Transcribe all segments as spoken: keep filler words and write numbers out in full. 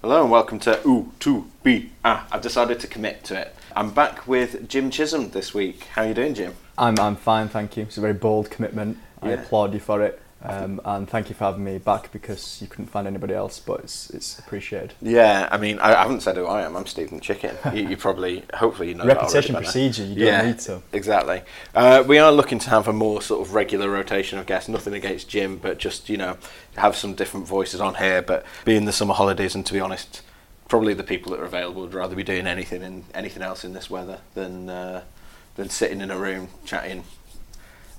Hello and welcome to U two B. Ah, I've decided to commit to it. I'm back with Jim Chisholm this week. How are you doing, Jim? I'm I'm fine, thank you. It's a very bold commitment. Yeah. I applaud you for it. Um, and thank you for having me back, because you couldn't find anybody else, but it's it's appreciated. Yeah, I mean, I, I haven't said who I am. I'm Stephen Chicken. You, you probably, hopefully, you know. Repetition that procedure. You don't yeah, need to. Exactly. Uh, we are looking to have a more sort of regular rotation of guests. Nothing against Jim, but just you know, have some different voices on here. But being the summer holidays, and to be honest, probably the people that are available would rather be doing anything in anything else in this weather than uh, than sitting in a room chatting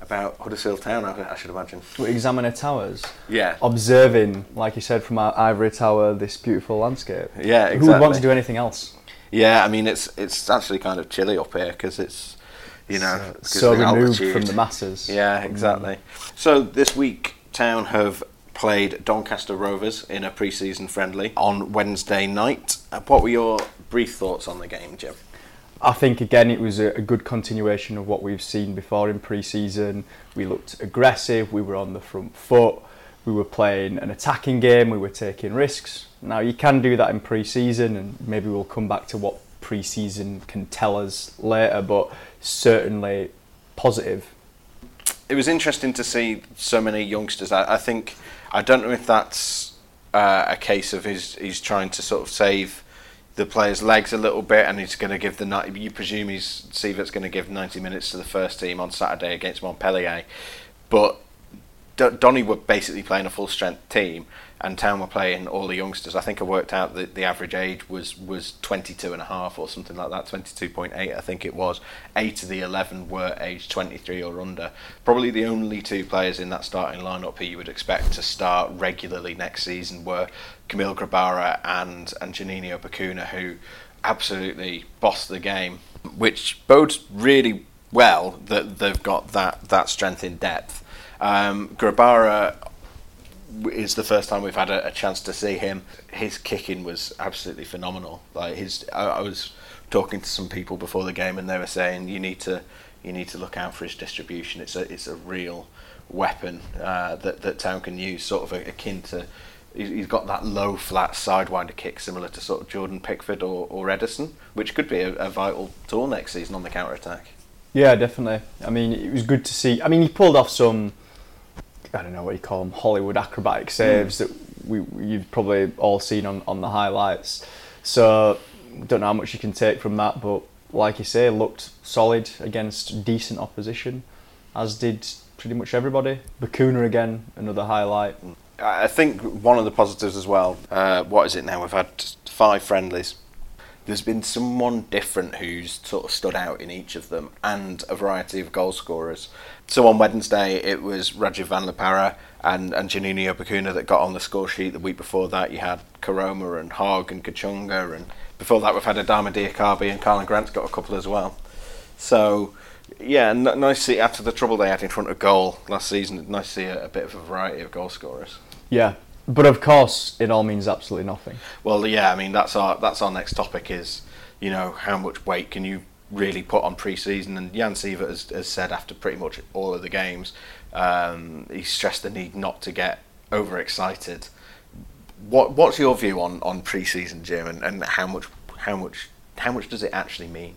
about Huddersfield Town, I should imagine. We examine our towers. Yeah. Observing, like you said, from our ivory tower, this beautiful landscape. Yeah, exactly. Who would want to do anything else? Yeah, I mean, it's it's actually kind of chilly up here because it's, you know, so, so removed altitude from the masses. Yeah, exactly. So this week, Town have played Doncaster Rovers in a pre-season friendly on Wednesday night. What were your brief thoughts on the game, Jim? I think, again, it was a, a good continuation of what we've seen before in pre-season. We looked aggressive, we were on the front foot, we were playing an attacking game, we were taking risks. Now, you can do that in pre-season, and maybe we'll come back to what pre-season can tell us later, but certainly positive. It was interesting to see so many youngsters. I, I think, I don't know if that's uh, a case of he's, he's trying to sort of save the players' legs a little bit, and he's going to give the ninety. You presume he's Sievert's going to give ninety minutes to the first team on Saturday against Montpellier, but D- Donny were basically playing a full-strength team, and Town were playing all the youngsters. I think I worked out that the average age was was twenty-two and a half or something like that, twenty-two point eight, I think it was. Eight of the eleven were aged twenty-three or under. Probably the only two players in that starting lineup who you would expect to start regularly next season were Camille Grabara and, and Juninho Bacuna, who absolutely bossed the game, which bodes really well that they've got that, that strength in depth. Um, Grabara is the first time we've had a, a chance to see him. His kicking was absolutely phenomenal. Like his, I, I was talking to some people before the game, and they were saying you need to you need to look out for his distribution. It's a it's a real weapon uh, that that Town can use, sort of akin to. He's got that low, flat sidewinder kick, similar to sort of Jordan Pickford or, or Ederson, which could be a, a vital tool next season on the counter attack. Yeah, definitely. I mean, it was good to see. I mean, he pulled off some, I don't know what you call them, Hollywood acrobatic saves mm. that we you've probably all seen on, on the highlights. So, don't know how much you can take from that, but like you say, looked solid against decent opposition, as did pretty much everybody. Bacuna again, another highlight. Mm. I think one of the positives as well, uh, what is it now, we've had five friendlies. There's been someone different who's sort of stood out in each of them, and a variety of goal scorers. So on Wednesday it was Rajiv van La Parra and, and Juninho Bacuna that got on the score sheet. The week before that you had Koroma and Hogg and Kachunga, and before that we've had Adama Diakabi, and Karl and Grant's got a couple as well. So yeah, n- nice to see, after the trouble they had in front of goal last season, nice to see a, a bit of a variety of goal scorers. Yeah, but of course it all means absolutely nothing. Well, yeah, I mean that's our that's our next topic is, you know, how much weight can you really put on pre-season? And Jan Siewert has, has said after pretty much all of the games, um, he stressed the need not to get overexcited. What what's your view on, on pre-season, Jim, and, and how much how much how much does it actually mean?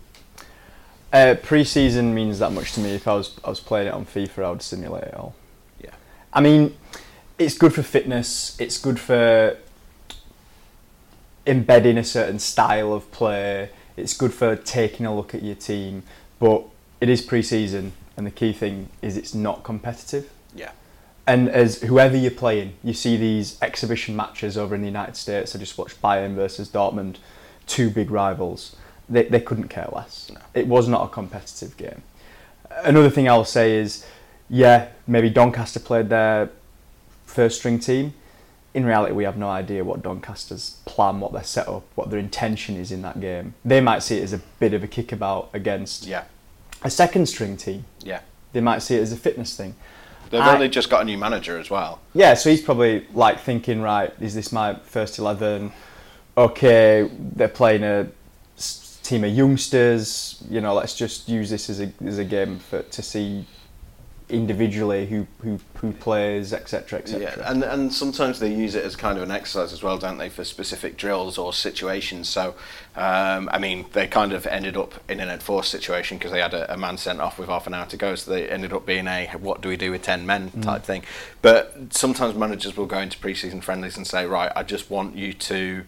Uh, pre-season means that much to me. If I was I was playing it on FIFA, I would simulate it all. Yeah, I mean, it's good for fitness. It's good for embedding a certain style of play. It's good for taking a look at your team. But it is pre-season, and the key thing is it's not competitive. Yeah. And as whoever you're playing, you see these exhibition matches over in the United States. I just watched Bayern versus Dortmund, two big rivals. They they couldn't care less. No. It was not a competitive game. Another thing I'll say is, yeah, maybe Doncaster played their first string team. In reality, we have no idea what Doncaster's plan, what their setup, what their intention is in that game. They might see it as a bit of a kickabout against yeah. a second string team. Yeah, they might see it as a fitness thing. They've I, only just got a new manager as well. Yeah, so he's probably like thinking, right, is this my first eleven? Okay, they're playing a team of youngsters. You know, let's just use this as a as a game for to see individually who who, who plays, et cetera, et cetera. Yeah, and and sometimes they use it as kind of an exercise as well, don't they, for specific drills or situations. So, um, I mean, they kind of ended up in an enforced situation because they had a, a man sent off with half an hour to go, so they ended up being a what do we do with ten men type mm. thing. But sometimes managers will go into pre-season friendlies and say, right, I just want you to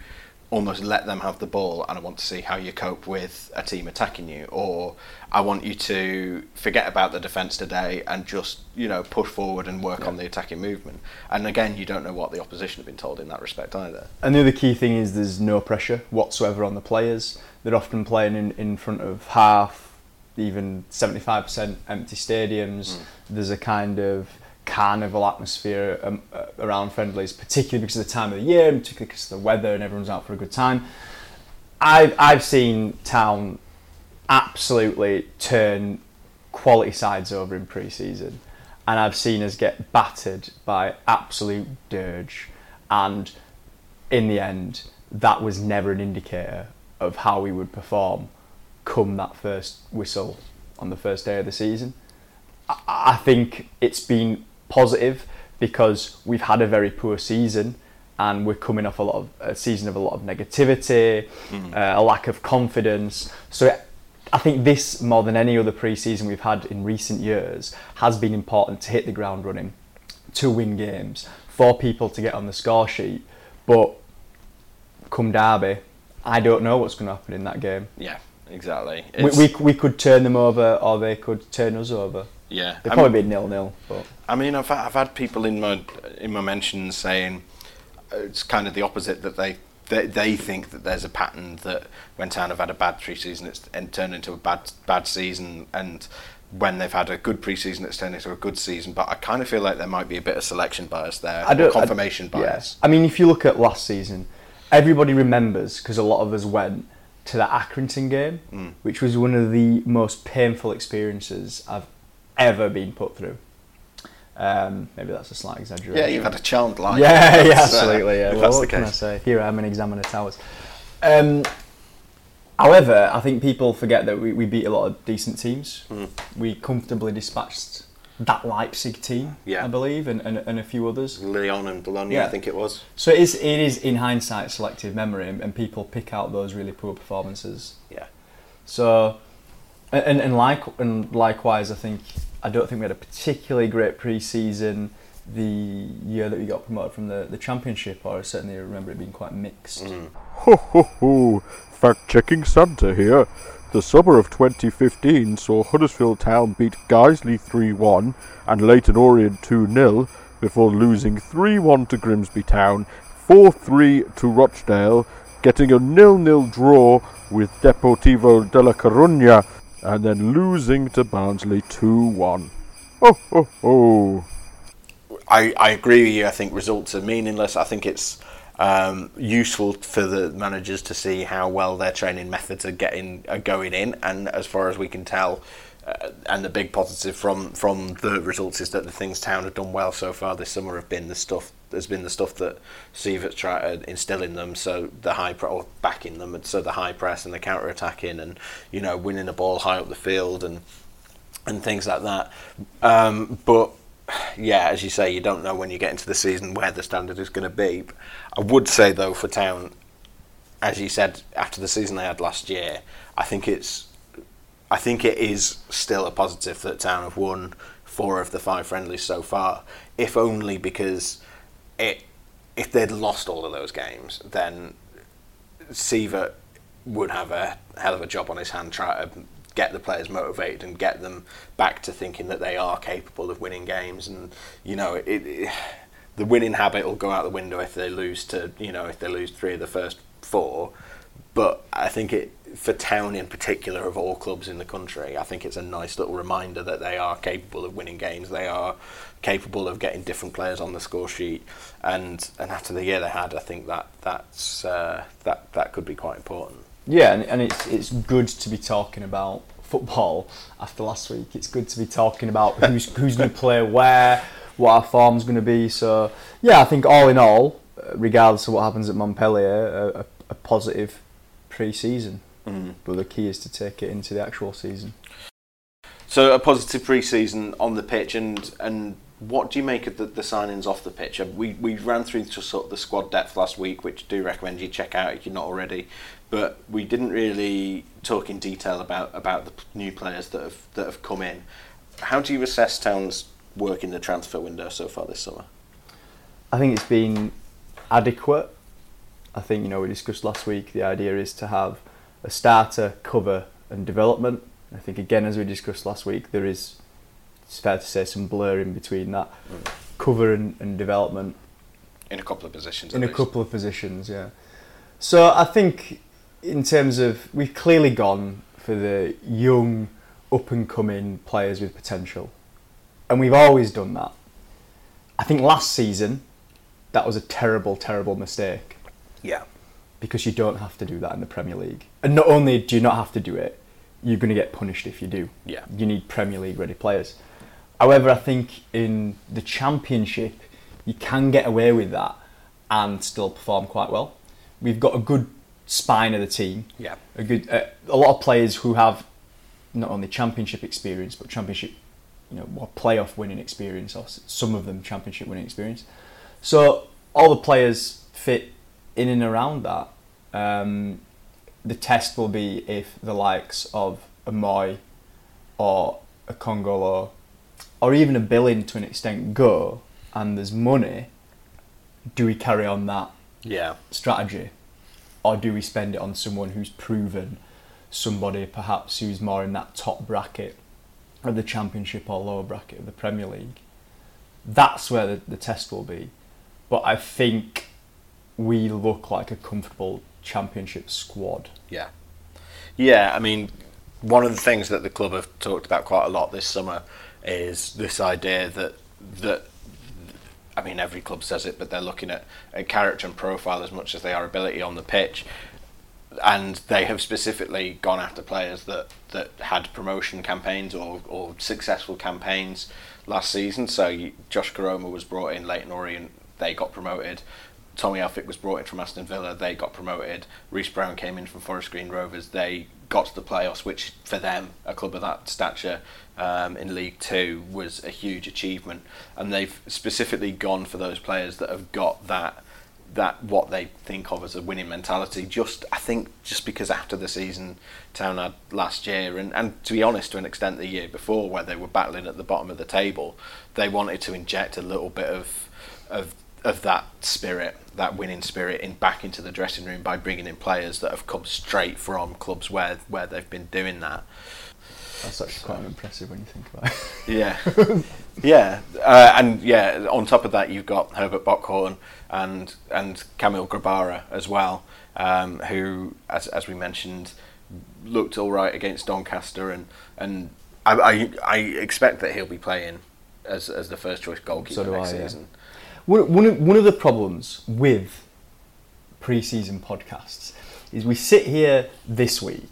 almost let them have the ball and I want to see how you cope with a team attacking you, or I want you to forget about the defence today and just, you know, push forward and work yeah. on the attacking movement. And again, you don't know what the opposition have been told in that respect either. And the other key thing is there's no pressure whatsoever on the players. They're often playing in, in front of half, even seventy-five percent empty stadiums. Mm. There's a kind of carnival atmosphere um, uh, around friendlies, particularly because of the time of the year, and particularly because of the weather, and everyone's out for a good time. I've, I've seen Town absolutely turn quality sides over in pre-season, and I've seen us get battered by absolute dirge, and in the end that was never an indicator of how we would perform come that first whistle on the first day of the season. I, I think it's been positive because we've had a very poor season and we're coming off a lot of a season of a lot of negativity, mm. uh, a lack of confidence. So it, I think this, more than any other pre-season we've had in recent years, has been important to hit the ground running, to win games, for people to get on the score sheet. But come Derby, I don't know what's going to happen in that game. Yeah, exactly. We, we we could turn them over or they could turn us over. Yeah, they'd probably I mean, be nil-nil. But I mean, I've I've had people in my in my mentions saying it's kind of the opposite, that they. They, they think that there's a pattern that when Town have had a bad pre-season, it's turned into a bad bad season, and when they've had a good pre-season, it's turned into a good season. But I kind of feel like there might be a bit of selection bias there, I don't, confirmation I, bias. Yeah. I mean, if you look at last season, everybody remembers, because a lot of us went to that Accrington game, mm. which was one of the most painful experiences I've ever been put through. Um, maybe that's a slight exaggeration. Yeah, you've had a charmed life. Yeah, yeah, absolutely. Yeah. Well, what can I say? Here I am, an examiner towers. Um, however, I think people forget that we, we beat a lot of decent teams. Mm. We comfortably dispatched that Leipzig team, yeah. I believe, and, and, and a few others. Lyon and Bologna, yeah. I think it was. So it is, it is in hindsight, selective memory, and, and people pick out those really poor performances. Yeah. So, and and like and likewise, I think. I don't think we had a particularly great pre-season the year that we got promoted from the, the Championship, or I certainly remember it being quite mixed. Mm. Ho ho ho! Fact-checking Santa here. The summer of twenty fifteen saw Huddersfield Town beat Guiseley three one and Leyton Orient two nil before losing three one to Grimsby Town, four three to Rochdale, getting a nil nil draw with Deportivo de la Coruña, and then losing to Barnsley two one. Ho, ho, ho. I, I agree with you. I think results are meaningless. I think it's um, useful for the managers to see how well their training methods are getting are going in. And as far as we can tell, uh, and the big positive from, from the results is that the things Town have done well so far this summer have been the stuff has been the stuff that Sievert's tried to instill in them, so the high pre- or backing them, and so the high press and the counter attacking, and you know, winning the ball high up the field and and things like that. Um, but yeah, as you say, you don't know when you get into the season where the standard is going to be. I would say though, for Town, as you said, after the season they had last year, I think it's I think it is still a positive that Town have won four of the five friendlies so far, if only because. It, if they'd lost all of those games, then Sievert would have a hell of a job on his hand trying to get the players motivated and get them back to thinking that they are capable of winning games. And you know, it, it, the winning habit will go out the window if they lose to you know if they lose three of the first four. But I think it for Town in particular, of all clubs in the country, I think it's a nice little reminder that they are capable of winning games. They are capable of getting different players on the score sheet, and and after the year they had, I think that that's uh, that that could be quite important. Yeah, and, and it's it's good to be talking about football after last week. It's good to be talking about who's who's going to play where, what our form's going to be. So yeah, I think all in all, regardless of what happens at Montpellier, a, a, a positive pre-season. Mm. But the key is to take it into the actual season. So a positive pre-season on the pitch, and and what do you make of the, the signings off the pitch? We we ran through to sort of the squad depth last week, which I do recommend you check out if you're not already. But we didn't really talk in detail about, about the new players that have that have come in. How do you assess Town's work in the transfer window so far this summer? I think it's been adequate. I think, you know, we discussed last week the idea is to have a starter, cover and development. I think, again, as we discussed last week, there is, it's fair to say, some blur in between that. Mm. Cover and, and development. In a couple of positions. In a least. couple of positions, yeah. So I think in terms of, we've clearly gone for the young, up-and-coming players with potential. And we've always done that. I think last season, that was a terrible, terrible mistake. Yeah. Because you don't have to do that in the Premier League. And not only do you not have to do it, you're going to get punished if you do. Yeah. You need Premier League ready players. However, I think in the Championship, you can get away with that and still perform quite well. We've got a good spine of the team. Yeah. A good, uh, a lot of players who have not only Championship experience, but Championship, you know, or playoff winning experience, or some of them Championship winning experience. So all the players fit in and around that. Um, the test will be if the likes of a Moy or a Congolo or even a Billing to an extent go and there's money, do we carry on that yeah. strategy? Or do we spend it on someone who's proven, somebody perhaps who's more in that top bracket of the Championship or lower bracket of the Premier League? That's where the, the test will be. But I think we look like a comfortable Championship squad. Yeah. Yeah, I mean, one of the things that the club have talked about quite a lot this summer is this idea that, that I mean, every club says it, but they're looking at, at character and profile as much as they are ability on the pitch. And they have specifically gone after players that, that had promotion campaigns or, or successful campaigns last season. So Josh Koroma was brought in late in Orient, they got promoted. Tommy Alphick was brought in from Aston Villa, they got promoted. Reece Brown came in from Forest Green Rovers, they got to the playoffs, which for them, a club of that stature um, in League Two, was a huge achievement. And they've specifically gone for those players that have got that, that what they think of as a winning mentality. Just, I think, just because after the season Town had last year, and, and to be honest, to an extent the year before, where they were battling at the bottom of the table, they wanted to inject a little bit of of of that spirit, that winning spirit, in back into the dressing room by bringing in players that have come straight from clubs where, where they've been doing that. That's actually so, quite impressive when you think about it. Yeah. yeah. Uh, and yeah, on top of that, you've got Herbert Bockhorn and and Camille Grabara as well, um, who, as as we mentioned, looked all right against Doncaster, and, and I, I I expect that he'll be playing as as the first choice goalkeeper so next I, season. Yeah. One of, one of the problems with pre-season podcasts is we sit here this week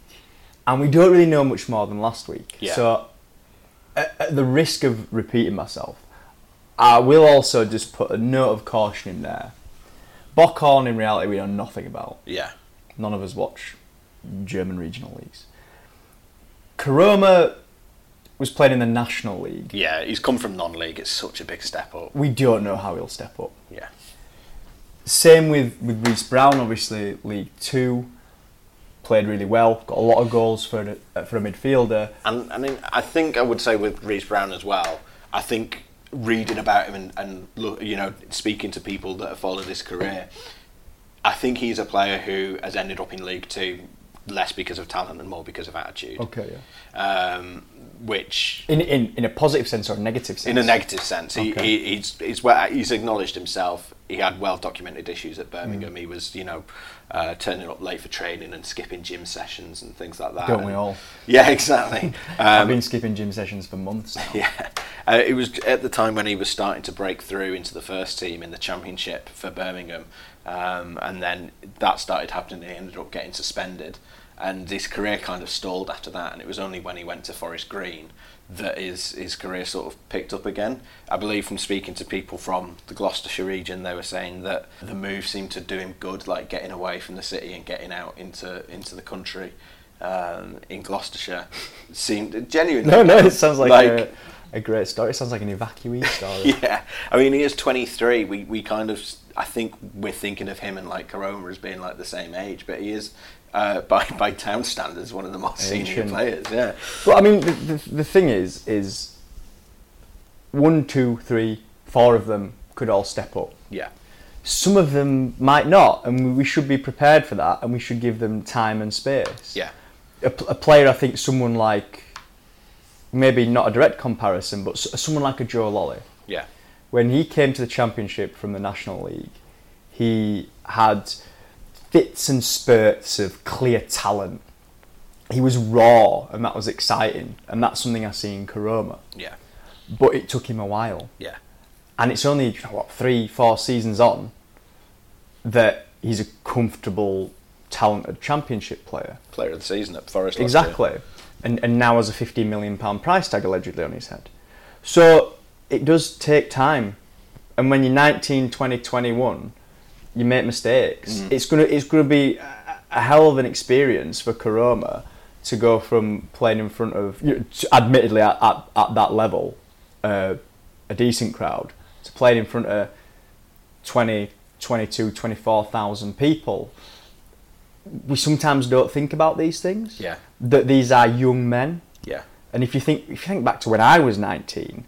and we don't really know much more than last week. Yeah. So at, at the risk of repeating myself, I will also just put a note of caution in there. Bockhorn, in reality, we know nothing about. Yeah. None of us watch German regional leagues. Koroma was playing in the National League. Yeah, he's come from non-league. It's such a big step up. We don't know how he'll step up. Yeah. Same with, with Reece Brown, obviously, League Two. Played really well. Got a lot of goals for a, for a midfielder. And I mean, I think I would say with Reece Brown as well, I think reading about him and, and look, you know, speaking to people that have followed his career, I think he's a player who has ended up in League Two less because of talent and more because of attitude. Okay, yeah. Um, which in, in in a positive sense or a negative sense? In a negative sense. Okay. He, he he's he's he's acknowledged himself he had well documented issues at Birmingham. Mm. He was, you know, uh, turning up late for training and skipping gym sessions and things like that. Don't and, we all? Yeah, exactly. Um, I've been skipping gym sessions for months now. Yeah, uh, it was at the time when he was starting to break through into the first team in the Championship for Birmingham, um, and then that started happening. And he ended up getting suspended, and his career kind of stalled after that. And it was only when he went to Forest Green that his, his career sort of picked up again. I believe from speaking to people from the Gloucestershire region, they were saying that the move seemed to do him good, like getting away from the city and getting out into into the country um, in Gloucestershire. Seemed genuinely... No, no, it sounds like, like a, a great story. It sounds like an evacuee story. Yeah, I mean, he is twenty-three. We, we kind of... I think we're thinking of him and like Koroma as being like the same age, but he is... Uh, by by town standards, one of the most Ancient. senior players. Yeah. Well, I mean, the, the the thing is, is one, two, three, four of them could all step up. Yeah. Some of them might not, and we should be prepared for that, and we should give them time and space. Yeah. A, a player, I think, someone like, maybe not a direct comparison, but someone like a Joe Lolly. Yeah. When he came to the Championship from the National League, he had fits and spurts of clear talent. He was raw, and that was exciting, and that's something I see in Koroma. Yeah. But it took him a while. Yeah. And it's only, you know, what, three, four seasons on that he's a comfortable, talented Championship player. Player of the season at Forest. Exactly. And and now has a fifty million pounds price tag allegedly on his head. So it does take time. And when you're nineteen, twenty, twenty-one... you make mistakes. Mm. It's gonna it's gonna be a, a hell of an experience for Koroma to go from playing in front of, you know, to, admittedly at, at, at that level, uh, a decent crowd, to playing in front of twenty, twenty-two, twenty-four thousand people. We sometimes don't think about these things. Yeah. That these are young men. Yeah. And if you think if you think back to when I was nineteen,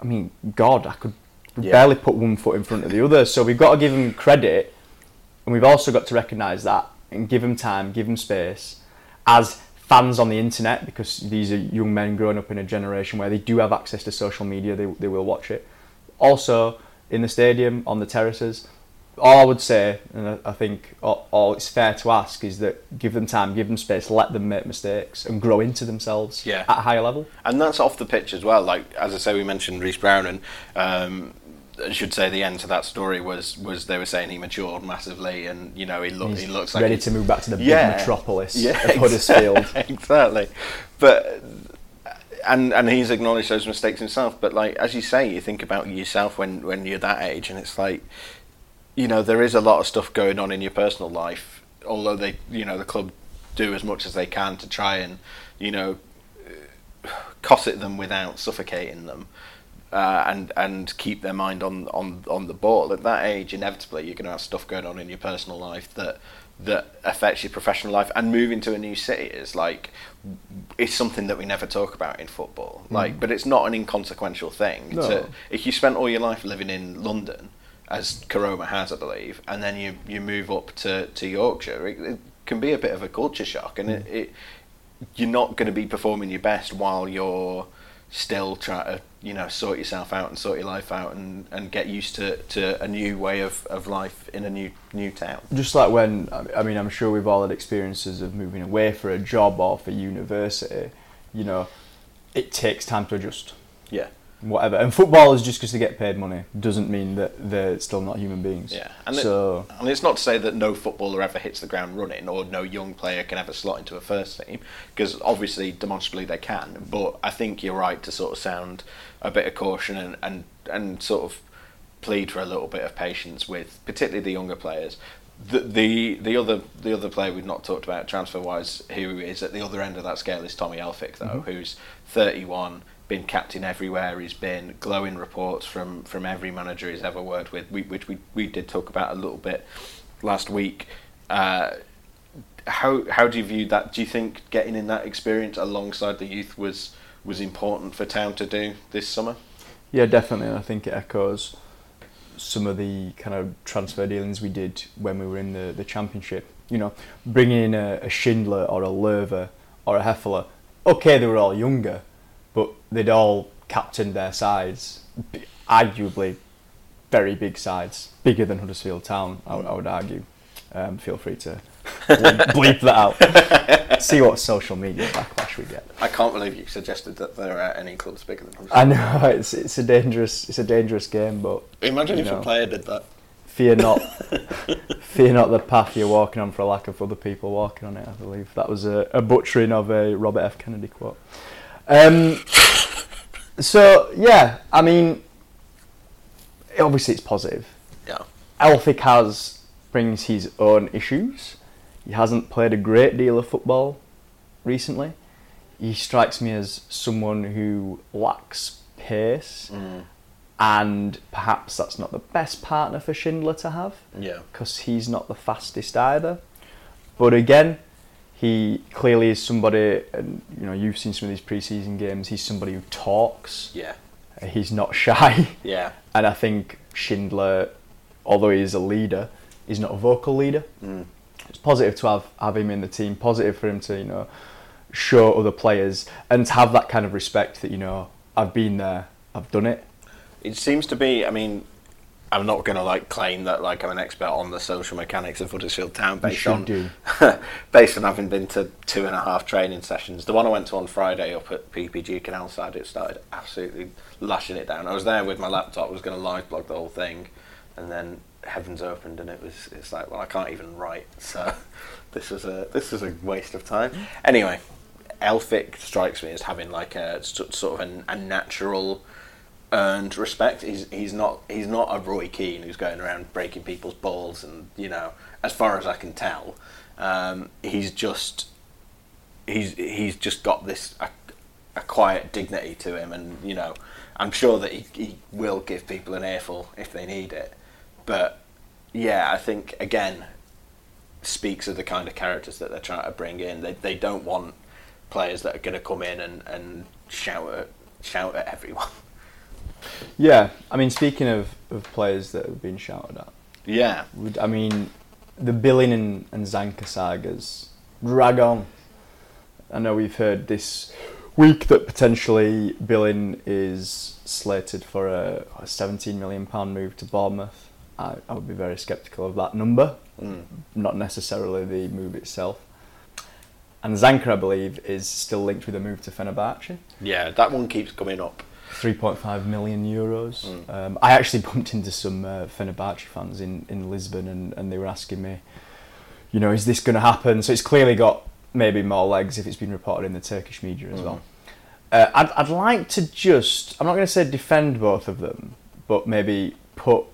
I mean, God, I could. We yeah. barely put one foot in front of the other, so we've got to give him credit, and we've also got to recognise that and give him time, give him space as fans on the internet, because these are young men growing up in a generation where they do have access to social media. They they will watch it, also in the stadium, on the terraces. All I would say, and I think all, all it's fair to ask, is that give them time, give them space, let them make mistakes and grow into themselves yeah. at a higher level. And that's off the pitch as well. Like, as I say, we mentioned Reece Brown, and um, I should say the end to that story was, was they were saying he matured massively, and, you know, he, look, he looks like... ready to move back to the big yeah, metropolis yeah, of Huddersfield. Exactly. But... And and he's acknowledged those mistakes himself. But, like, as you say, you think about yourself when, when you're that age, and it's like... you know, there is a lot of stuff going on in your personal life, although they, you know, the club do as much as they can to try and, you know, cosset them without suffocating them, uh, and and keep their mind on, on, on the ball. At that age, inevitably, you're going to have stuff going on in your personal life that that affects your professional life. And moving to a new city is like, it's something that we never talk about in football. Mm. Like, but it's not an inconsequential thing. No. To, if you spent all your life living in London, as Koroma has, I believe, and then you, you move up to, to Yorkshire, it, it can be a bit of a culture shock, and it, it you're not going to be performing your best while you're still trying to, you know, sort yourself out and sort your life out and, and get used to, to a new way of, of life in a new new town. Just like when, I mean, I'm sure we've all had experiences of moving away for a job or for university, you know, it takes time to adjust. Yeah. Whatever. And footballers, just because they get paid money, doesn't mean that they're still not human beings. Yeah, and, so, it, and it's not to say that no footballer ever hits the ground running, or no young player can ever slot into a first team, because obviously, demonstrably, they can. But I think you're right to sort of sound a bit of caution and, and, and sort of plead for a little bit of patience with, particularly the younger players. The, the the other the other player we've not talked about transfer wise, who is at the other end of that scale, is Tommy Elphick, though, mm-hmm. who's thirty-one. Been captain everywhere. He's been glowing reports from, from every manager he's ever worked with, we, which we, we did talk about a little bit last week. Uh, how how do you view that? Do you think getting in that experience alongside the youth was was important for Town to do this summer? Yeah, definitely. I think it echoes some of the kind of transfer dealings we did when we were in the, the Championship. You know, bringing in a, a Schindler or a Lerver or a Heffler. Okay, they were all younger, but they'd all captained their sides, arguably very big sides, bigger than Huddersfield Town, I, I would argue. Um, feel free to bleep that out. See what social media backlash we get. I can't believe you suggested that there are any clubs bigger than Huddersfield. I know, it's it's a dangerous it's a dangerous game, but imagine if know, a player did that. Fear not, fear not the path you're walking on for a lack of other people walking on it. I believe that was a, a butchering of a Robert F. Kennedy quote. Um, so yeah, I mean, obviously it's positive. Yeah, Elphick has. brings his own issues. He hasn't played a great deal of football recently. He strikes me as someone who lacks pace, mm. and perhaps that's not the best partner for Schindler to have, yeah, because he's not the fastest either. But again, he clearly is somebody, and you know, you've seen some of these pre-season games, he's somebody who talks. Yeah. He's not shy. Yeah. And I think Schindler, although he is a leader, he's not a vocal leader. Mm. It's positive to have, have him in the team, positive for him to, you know, show other players and to have that kind of respect that, you know, I've been there, I've done it. It seems to be, I mean, I'm not going to like claim that like I'm an expert on the social mechanics of Huddersfield Town based on do. based on having been to two and a half training sessions. The one I went to on Friday up at P P G Canalside, it started absolutely lashing it down. I was there with my laptop, I was going to live blog the whole thing, and then heavens opened and it was it's like, well, I can't even write, so this was a this was a waste of time. Anyway, Elphick strikes me as having like a sort of an, a natural earned respect. He's he's not he's not a Roy Keane who's going around breaking people's balls and, you know, as far as I can tell, um, he's just he's he's just got this a, a quiet dignity to him, and you know, I'm sure that he, he will give people an earful if they need it. But, yeah, I think, again, speaks of the kind of characters that they're trying to bring in. They they don't want players that are going to come in and, and shout at, shout at everyone. Yeah, I mean, speaking of, of players that have been shouted at. Yeah. Would, I mean, the Billing and, and Zanka sagas drag on. I know we've heard this week that potentially Billing is slated for a, a seventeen million pounds move to Bournemouth. I, I would be very sceptical of that number, mm. not necessarily the move itself. And Zanka, I believe, is still linked with a move to Fenerbahce. Yeah, that one keeps coming up. three point five million euros. Mm. Um, I actually bumped into some uh, Fenerbahce fans in, in Lisbon, and, and they were asking me, you know, is this going to happen? So it's clearly got maybe more legs if it's been reported in the Turkish media as mm. well. Uh, I'd, I'd like to just, I'm not going to say defend both of them, but maybe put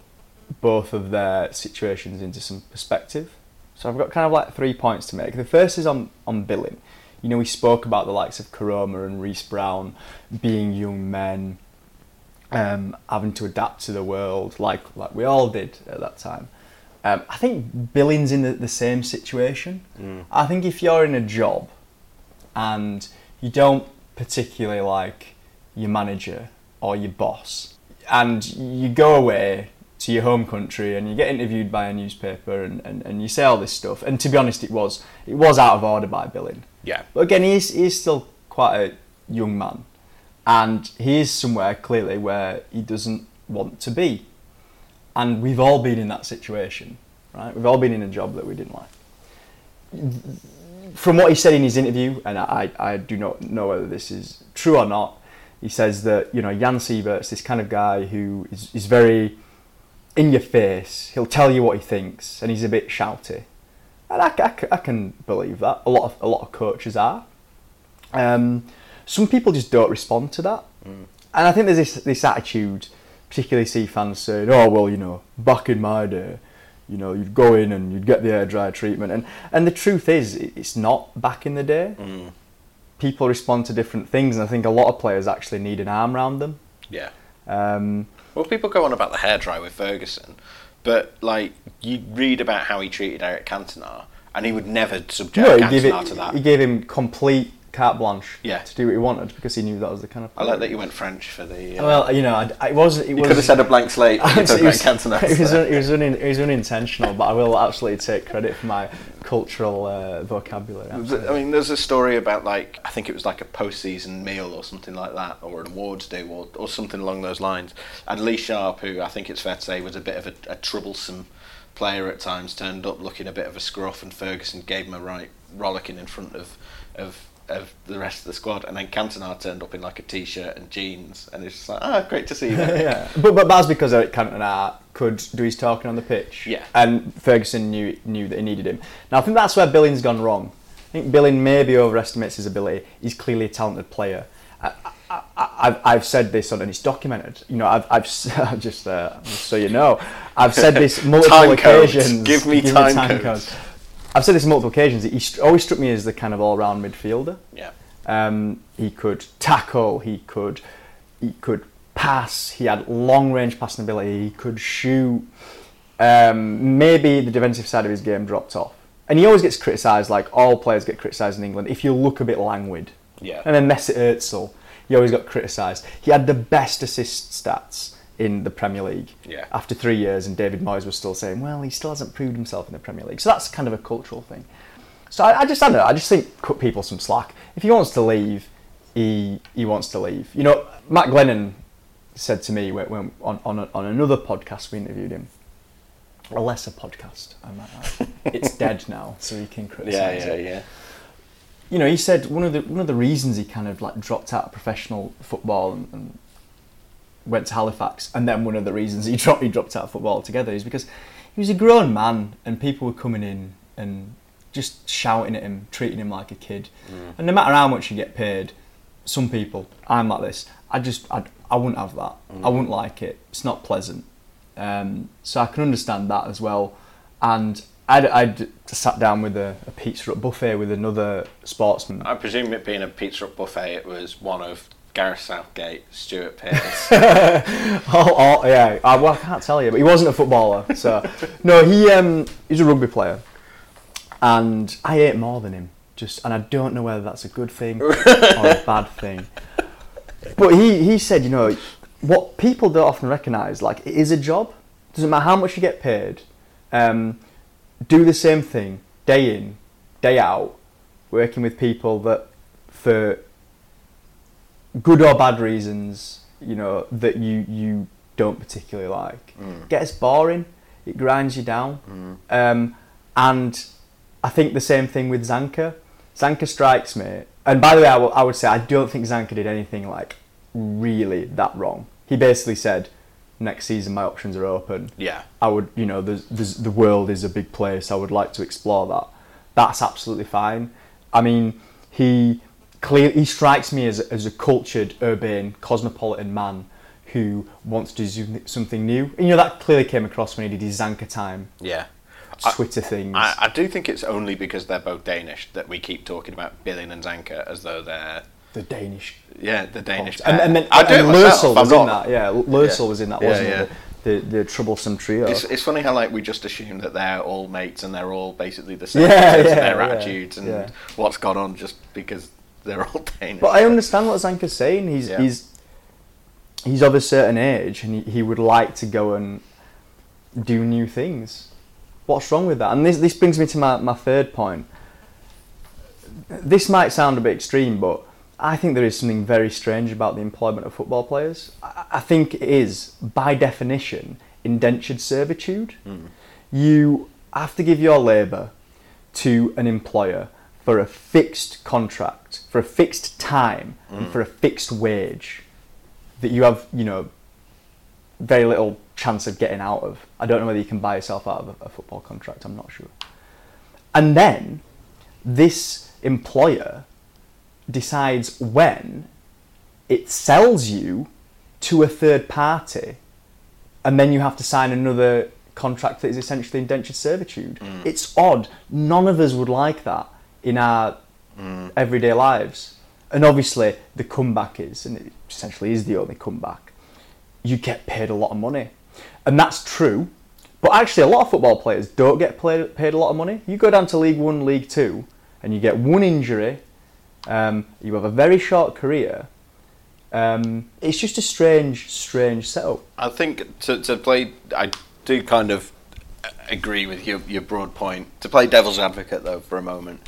both of their situations into some perspective. So I've got kind of like three points to make. The first is on, on Billing. You know, we spoke about the likes of Koroma and Reece Brown being young men, um, having to adapt to the world like like we all did at that time. Um, I think Billing's in the, the same situation. Mm. I think if you're in a job and you don't particularly like your manager or your boss, and you go away to your home country and you get interviewed by a newspaper and, and, and you say all this stuff, and to be honest, it was it was out of order by Billing. Yeah. But again, he's he's still quite a young man, and he is somewhere clearly where he doesn't want to be. And we've all been in that situation, right? We've all been in a job that we didn't like. From what he said in his interview, and I, I do not know whether this is true or not, he says that, you know, Jan Siewert's this kind of guy who is, is very in your face. He'll tell you what he thinks, and he's a bit shouty. And I, I, I can believe that. A lot of, a lot of coaches are. Um, some people just don't respond to that. Mm. And I think there's this, this attitude, particularly see fans saying, oh, well, you know, back in my day, you know, you'd go in and you'd get the hairdryer treatment. And, and the truth is, it's not back in the day. Mm. People respond to different things, and I think a lot of players actually need an arm around them. Yeah. Um, well, people go on about the hairdryer with Ferguson, but, like, you read about how he treated Eric Cantona, and he would never subject no, Cantona it, to that. He gave him complete carte blanche yeah. to do what he wanted because he knew that was the kind of player. I like that you went French for the... Uh, well, you know, I, I was, it was... You could have said a blank slate. I, it, was, it, was un, it, was un, it was unintentional, but I will absolutely take credit for my cultural uh, vocabulary. Absolutely. I mean, there's a story about, like, I think it was like a post-season meal or something like that, or an awards day award, or something along those lines. And Lee Sharp, who I think it's fair to say was a bit of a, a troublesome player at times, turned up looking a bit of a scruff, and Ferguson gave him a right rollicking in front of... of of the rest of the squad, and then Cantona turned up in like a t-shirt and jeans, and it's just like, oh, great to see you. yeah. But but that's because Eric Cantona could do his talking on the pitch. Yeah. And Ferguson knew knew that he needed him. Now I think that's where Billing's gone wrong. I think Billing maybe overestimates his ability. He's clearly a talented player. I, I, I, I've I've said this on, and it's documented. You know, I've I've, I've just uh, so you know, I've said this multiple occasions. Give me Give time, time codes. codes. I've said this on multiple occasions. He always struck me as the kind of all-round midfielder. Yeah. Um, he could tackle. He could. He could pass. He had long-range passing ability. He could shoot. Um, maybe the defensive side of his game dropped off, and he always gets criticised. Like all players get criticised in England. If you look a bit languid. Yeah. And then Mesut Ozil, he always got criticised. He had the best assist stats in the Premier League yeah. after three years, and David Moyes was still saying, well, he still hasn't proved himself in the Premier League. So that's kind of a cultural thing. So I, I just, I don't know, I just think cut people some slack. If he wants to leave, he he wants to leave. You know, Matt Glennon said to me when, when, on, on, a, on another podcast we interviewed him, a lesser podcast, I might add. It's dead now, so he can criticise yeah, yeah, it. Yeah, yeah, yeah. You know, he said one of the one of the reasons he kind of like dropped out of professional football and, and went to Halifax, and then one of the reasons he dropped he dropped out of football altogether is because he was a grown man and people were coming in and just shouting at him, treating him like a kid. Mm. And no matter how much you get paid, some people, I'm like this, I just, I, I wouldn't have that. Mm. I wouldn't like it. It's not pleasant. Um, so I can understand that as well. And I'd, I'd sat down with a, a pizza hut buffet with another sportsman. I presume it being a pizza hut buffet, it was one of Gareth Southgate, Stuart Pearce. oh, oh, yeah. I, well, I can't tell you, but he wasn't a footballer. So no, he um, he's a rugby player, and I ate more than him. Just, and I don't know whether that's a good thing or a bad thing. But he, he said, you know, what people don't often recognise, like it is a job. Doesn't matter how much you get paid. Um, do the same thing day in, day out, working with people that for good or bad reasons, you know, that you, you don't particularly like. Mm. It gets boring, it grinds you down. Mm. Um, and I think the same thing with Zanka. Zanka strikes me, and by the way, I, w- I would say I don't think Zanka did anything like really that wrong. He basically said, next season my options are open. Yeah. I would, you know, there's, there's, the world is a big place, I would like to explore that. That's absolutely fine. I mean, he... Clearly, he strikes me as, as a cultured, urban, cosmopolitan man who wants to do something new. And, you know, that clearly came across when he did his Zanka time. Yeah. Twitter I, things. I, I do think it's only because they're both Danish that we keep talking about Billing and Zanka as though they're... The Danish. Yeah, the Danish. And, and then I and do and Lersel was in that. Yeah, Lersel yeah. was in that, wasn't yeah, yeah. he? The, the, the troublesome trio. It's, it's funny how, like, we just assume that they're all mates and they're all basically the same. Yeah, yeah, their yeah, attitudes and yeah. what's gone on just because... They're all Danish. But I understand what Zanka's saying. He's yeah. he's he's of a certain age, and he, he would like to go and do new things. What's wrong with that? And this this brings me to my, my third point. This might sound a bit extreme, but I think there is something very strange about the employment of football players. I, I think it is, by definition, indentured servitude. Mm. You have to give your labour to an employer for a fixed contract, for a fixed time, mm. and for a fixed wage that you have, you know, very little chance of getting out of. I don't know whether you can buy yourself out of a, a football contract, I'm not sure. And then this employer decides when it sells you to a third party, and then you have to sign another contract that is essentially indentured servitude. Mm. It's odd. None of us would like that in our mm. everyday lives. And obviously the comeback is, and it essentially is the only comeback, you get paid a lot of money. And that's true, but actually a lot of football players don't get paid paid a lot of money. You go down to League One, League Two, and you get one injury Um, you have a very short career. Um, it's just a strange, strange setup. I think to to play, I do kind of agree with your your broad point. To play devil's advocate though for a moment,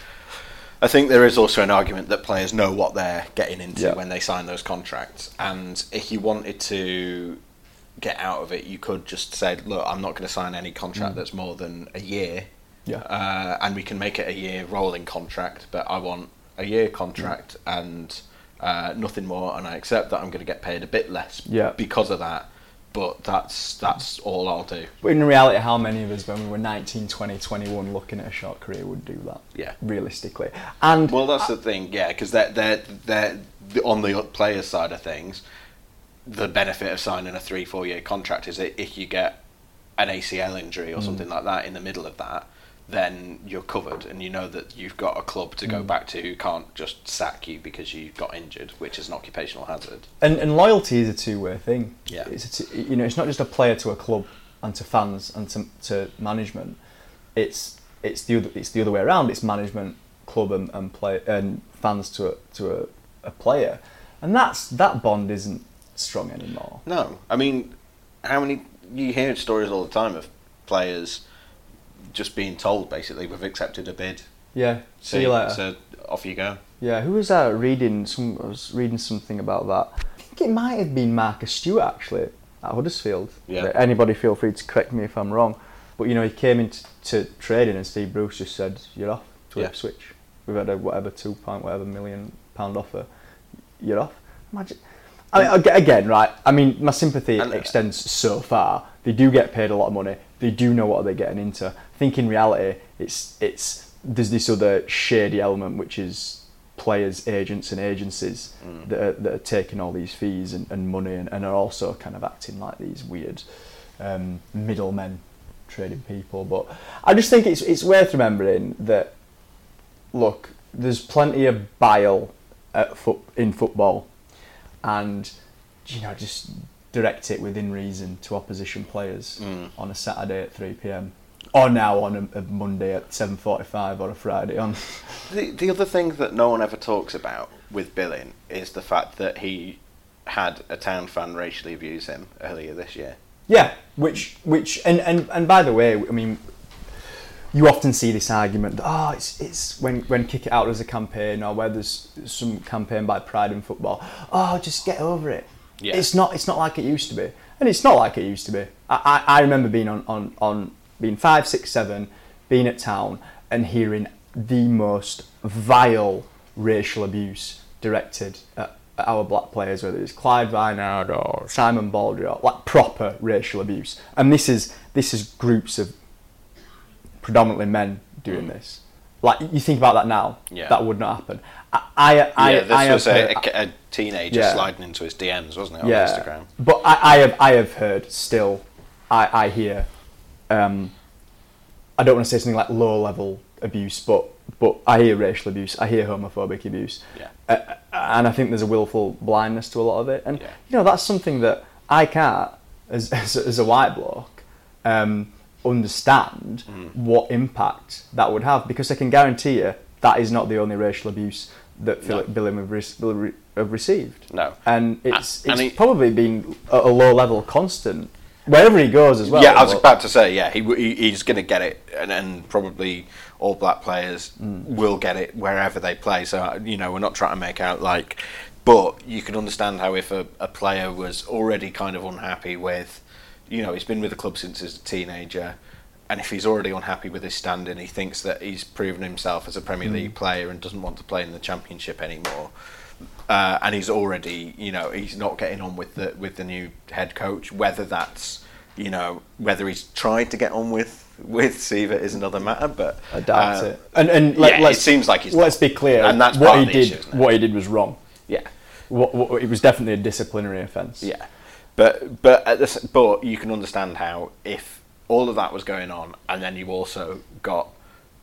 I think there is also an argument that players know what they're getting into yeah. when they sign those contracts, and if you wanted to get out of it, you could just say, look, I'm not going to sign any contract mm. that's more than a year, yeah. uh, and we can make it a year rolling contract, but I want a year contract mm. and uh, nothing more, and I accept that I'm going to get paid a bit less yeah. because of that, but that's that's all I'll do. But in reality, how many of us when we were nineteen, twenty, twenty-one looking at a short career would do that? Yeah. Realistically. And well, that's I- the thing, yeah, because they're, they're, they're, on the player side of things, the benefit of signing a three, four year contract is that if you get an A C L injury or mm. something like that in the middle of that, then you're covered and you know that you've got a club to go mm. back to who can't just sack you because you got injured, which is an occupational hazard. And and loyalty is a two-way thing. Yeah, it's a two, you know, it's not just a player to a club and to fans and to to management. It's it's the other, it's the other way around. It's management, club, and, and play and fans to a, to a, a player, and that's that bond isn't strong anymore. No, I mean, how many you hear stories all the time of players just being told basically we've accepted a bid. Yeah, see, see you later. So off you go. Yeah, who was that reading? Some I was reading something about that. I think it might have been Marcus Stewart actually at Huddersfield. Yeah. Anybody feel free to correct me if I'm wrong, but you know he came into to trading and Steve Bruce just said you're off to yeah. Ipswich. We've had a whatever two point whatever million pound offer. You're off. Imagine. I mean, again, right, I mean, my sympathy and, extends so far. They do get paid a lot of money. They do know what they're getting into. I think in reality, it's it's there's this other shady element, which is players, agents and agencies mm. that, are, that are taking all these fees and, and money and, and are also kind of acting like these weird um, middlemen trading people. But I just think it's it's worth remembering that, look, there's plenty of bile at fo- in football. And, you know, just direct it within reason to opposition players mm. on a Saturday at three p.m. or now on a, a Monday at seven forty-five or a Friday on. The, the other thing that no one ever talks about with Billing is the fact that he had a Town fan racially abuse him earlier this year. Yeah, which, which and, and, and by the way, I mean, you often see this argument that, oh, it's it's when, when Kick It Out as a campaign or where there's some campaign by Pride in Football, oh, just get over it. Yeah. It's not it's not like it used to be. And it's not like it used to be. I, I, I remember being on, on, on being five, six, seven, being at Town and hearing the most vile racial abuse directed at our black players, whether it's Clyde Vinard or Simon Baldry, or like proper racial abuse. And this is this is groups of predominantly men doing this. Like, you think about that now, yeah. that would not happen. I, I, I, yeah, this I was a, heard, a, a teenager yeah. sliding into his D Ms, wasn't it, on yeah. Instagram? But I, I have I have heard still, I, I hear, um, I don't want to say something like low-level abuse, but but I hear racial abuse, I hear homophobic abuse. Yeah. Uh, and I think there's a willful blindness to a lot of it. And, yeah. you know, that's something that I can't, as as, as a white bloke, um, understand mm. what impact that would have, because I can guarantee you that is not the only racial abuse that Philip no. Billing have, re- have received. No, and it's and it's he, probably been at a low level constant wherever he goes as well. Yeah, I was about to say, yeah, he, he he's going to get it, and, and probably all black players mm. will get it wherever they play. So you know, we're not trying to make out like, but you can understand how if a, a player was already kind of unhappy with. You know, he's been with the club since he's a teenager, and if he's already unhappy with his standing, he thinks that he's proven himself as a Premier mm. League player and doesn't want to play in the Championship anymore. Uh, and he's already, you know, he's not getting on with the with the new head coach. Whether that's, you know, whether he's tried to get on with with Siewert is another matter. But I doubt uh, it. And and yeah, it seems like he's. Let's not. Be clear. And that's what he did. Issue, isn't it? What he did was wrong. Yeah. What, what, it was definitely a disciplinary offence. Yeah. But but at this, but you can understand how if all of that was going on and then you also got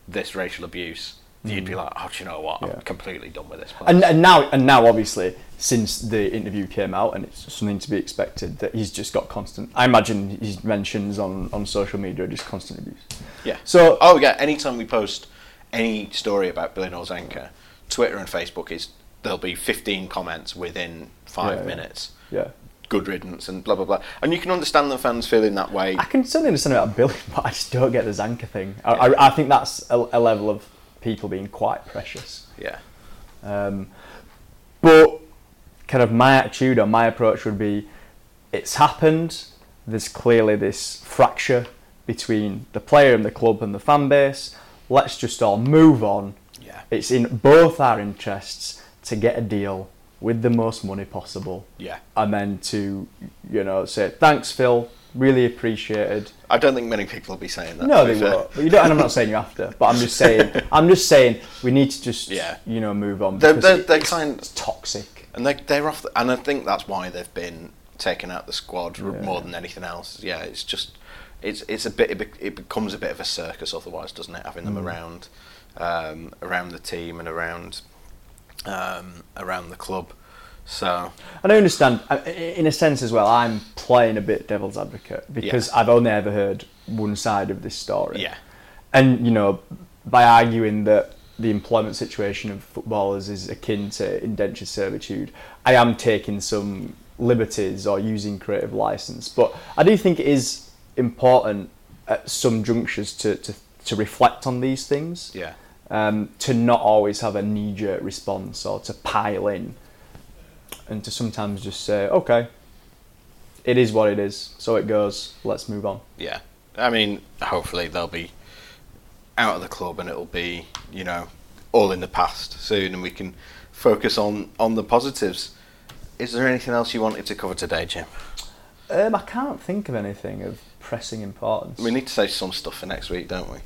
this racial abuse, mm. you'd be like, oh, do you know what? Yeah. I'm completely done with this place. And, and now and now obviously since the interview came out, and it's something to be expected, that he's just got constant. I imagine he mentions on, on social media just constant abuse. Yeah. So oh yeah, anytime we post any story about Billing or Zanka, Twitter and Facebook is there'll be fifteen comments within five yeah, minutes. Yeah. yeah. Good riddance and blah, blah, blah. And you can understand the fans feeling that way. I can certainly understand about Billy, but I just don't get the Zanka thing. I, yeah. I, I think that's a, a level of people being quite precious. Yeah. Um, but kind of my attitude or my approach would be, it's happened. There's clearly this fracture between the player and the club and the fan base. Let's just all move on. Yeah. It's in both our interests to get a deal with the most money possible. Yeah. And then to, you know, say, thanks, Phil, really appreciated. I don't think many people will be saying that. No, they won't. But you don't, and I'm not saying you have to, but I'm just saying, I'm just saying we need to just, yeah. you know, move on. They're, they're, they're it's kind of toxic. And they're, they're off, the, and I think that's why they've been taken out the squad yeah. more than anything else. Yeah, it's just, it's it's a bit, it becomes a bit of a circus otherwise, doesn't it? Having them mm. around, um, around the team and around, um, around the club. So, and I understand in a sense as well. I'm playing a bit devil's advocate because yeah. I've only ever heard one side of this story. Yeah, and you know, by arguing that the employment situation of footballers is akin to indentured servitude, I am taking some liberties or using creative license. But I do think it is important at some junctures to to, to reflect on these things. Yeah. Um, to not always have a knee-jerk response or to pile in, and to sometimes just say, okay, it is what it is, so it goes, let's move on. Yeah. I mean, hopefully they'll be out of the club and it'll be, you know, all in the past soon and we can focus on, on the positives. Is there anything else you wanted to cover today, Jim? Um, I can't think of anything of pressing importance. We need to say some stuff for next week, don't we?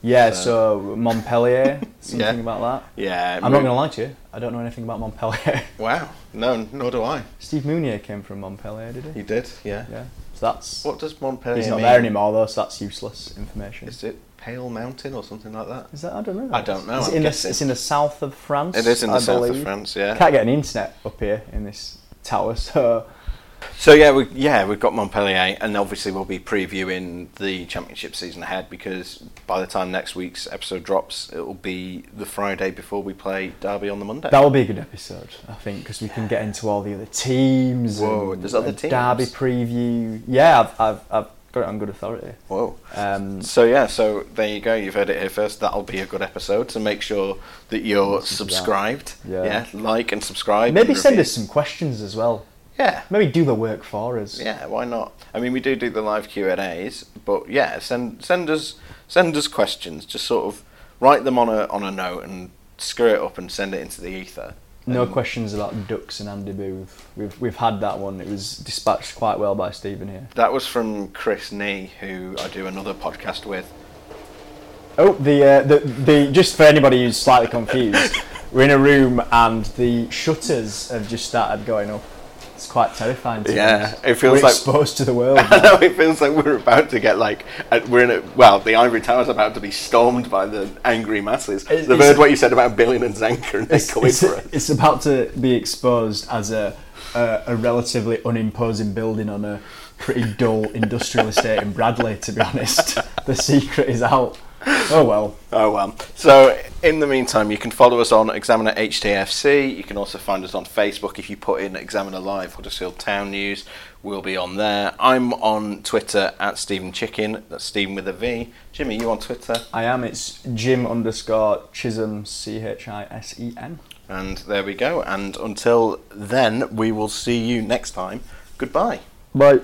Yeah, so, so Montpellier, something yeah. about that. Yeah, I'm Mo- not going to lie to you. I don't know anything about Montpellier. Wow, no, nor do I. Steve Mounier came from Montpellier, did he? He did, yeah. Yeah. So that's. What does Montpellier? He's not mean? There anymore, though, so that's useless information. Is it Pale Mountain or something like that? Is that I don't know. I don't know. Is it in the, it's in the south of France. It is in the I south believe. of France. Yeah. Can't get an internet up here in this tower, so. So yeah, we yeah we've got Montpellier, and obviously we'll be previewing the championship season ahead because by the time next week's episode drops, it will be the Friday before we play Derby on the Monday. That will be a good episode, I think, because we can get into all the other teams. Whoa, and there's other teams. Derby preview. Yeah, I've I've, I've got it on good authority. Whoa. Um, so yeah, so there you go. You've heard it here first. That'll be a good episode. So make sure that you're subscribed. Yeah. yeah, like and subscribe. Maybe and send us some questions as well. Yeah. Maybe do the work for us. Yeah, why not? I mean, we do do the live Q and A's, but yeah, send send us send us questions. Just sort of write them on a on a note and screw it up and send it into the ether. No um, questions about ducks and Andy Booth. We've we've had that one. It was dispatched quite well by Stephen here. That was from Chris Nee, who I do another podcast with. Oh, the uh, the the just for anybody who's slightly confused, we're in a room and the shutters have just started going up. It's quite terrifying to yeah, us. It feels we're like exposed to the world. I know, it feels like we're about to get like we're in a well, the Ivory Tower's about to be stormed by the angry masses. It's, the bird what you said about Billing and Zanka and they're coming for us. It's about to be exposed as a a, a relatively unimposing building on a pretty dull industrial estate in Bradley, to be honest. The secret is out. Oh well. Oh well. So in the meantime, you can follow us on Examiner H T F C. You can also find us on Facebook if you put in Examiner Live Huddersfield Town News. We'll be on there. I'm on Twitter at Stephen Chicken. That's Stephen with a V. Jimmy, you on Twitter? I am. It's Jim underscore Chisholm C H I S E M. And there we go. And until then, we will see you next time. Goodbye. Bye.